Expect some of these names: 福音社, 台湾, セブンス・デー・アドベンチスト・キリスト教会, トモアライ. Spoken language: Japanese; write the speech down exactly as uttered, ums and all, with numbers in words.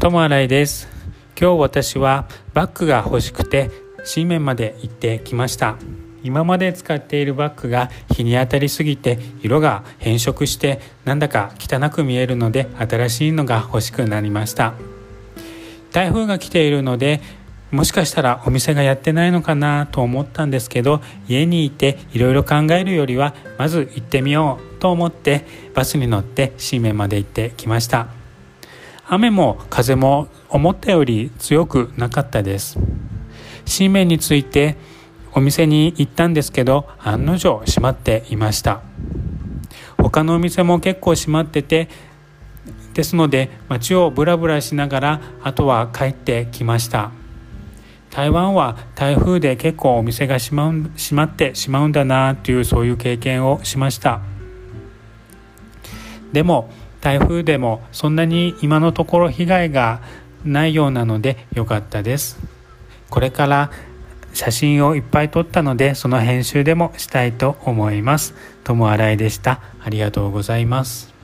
トモアライです。今日私はバッグが欲しくて C 面まで行ってきました。今まで使っているバッグが日に当たりすぎて色が変色してなんだか汚く見えるので、新しいのが欲しくなりました。台風が来ているので、もしかしたらお店がやってないのかなと思ったんですけど、家にいていろいろ考えるよりはまず行ってみようと思ってバスに乗って C 面まで行ってきました。雨も風も思ったより強くなかったです。 C 面についてお店に行ったんですけど、案の定閉まっていました。他のお店も結構閉まってて、ですので街をブラブラしながらあとは帰ってきました。台湾は台風で結構お店が閉まう、閉まってしまうんだなという、そういう経験をしました。でも台風でもそんなに今のところ被害がないようなので良かったです。これから写真をいっぱい撮ったので、その編集でもしたいと思います。ともあらいでした。ありがとうございます。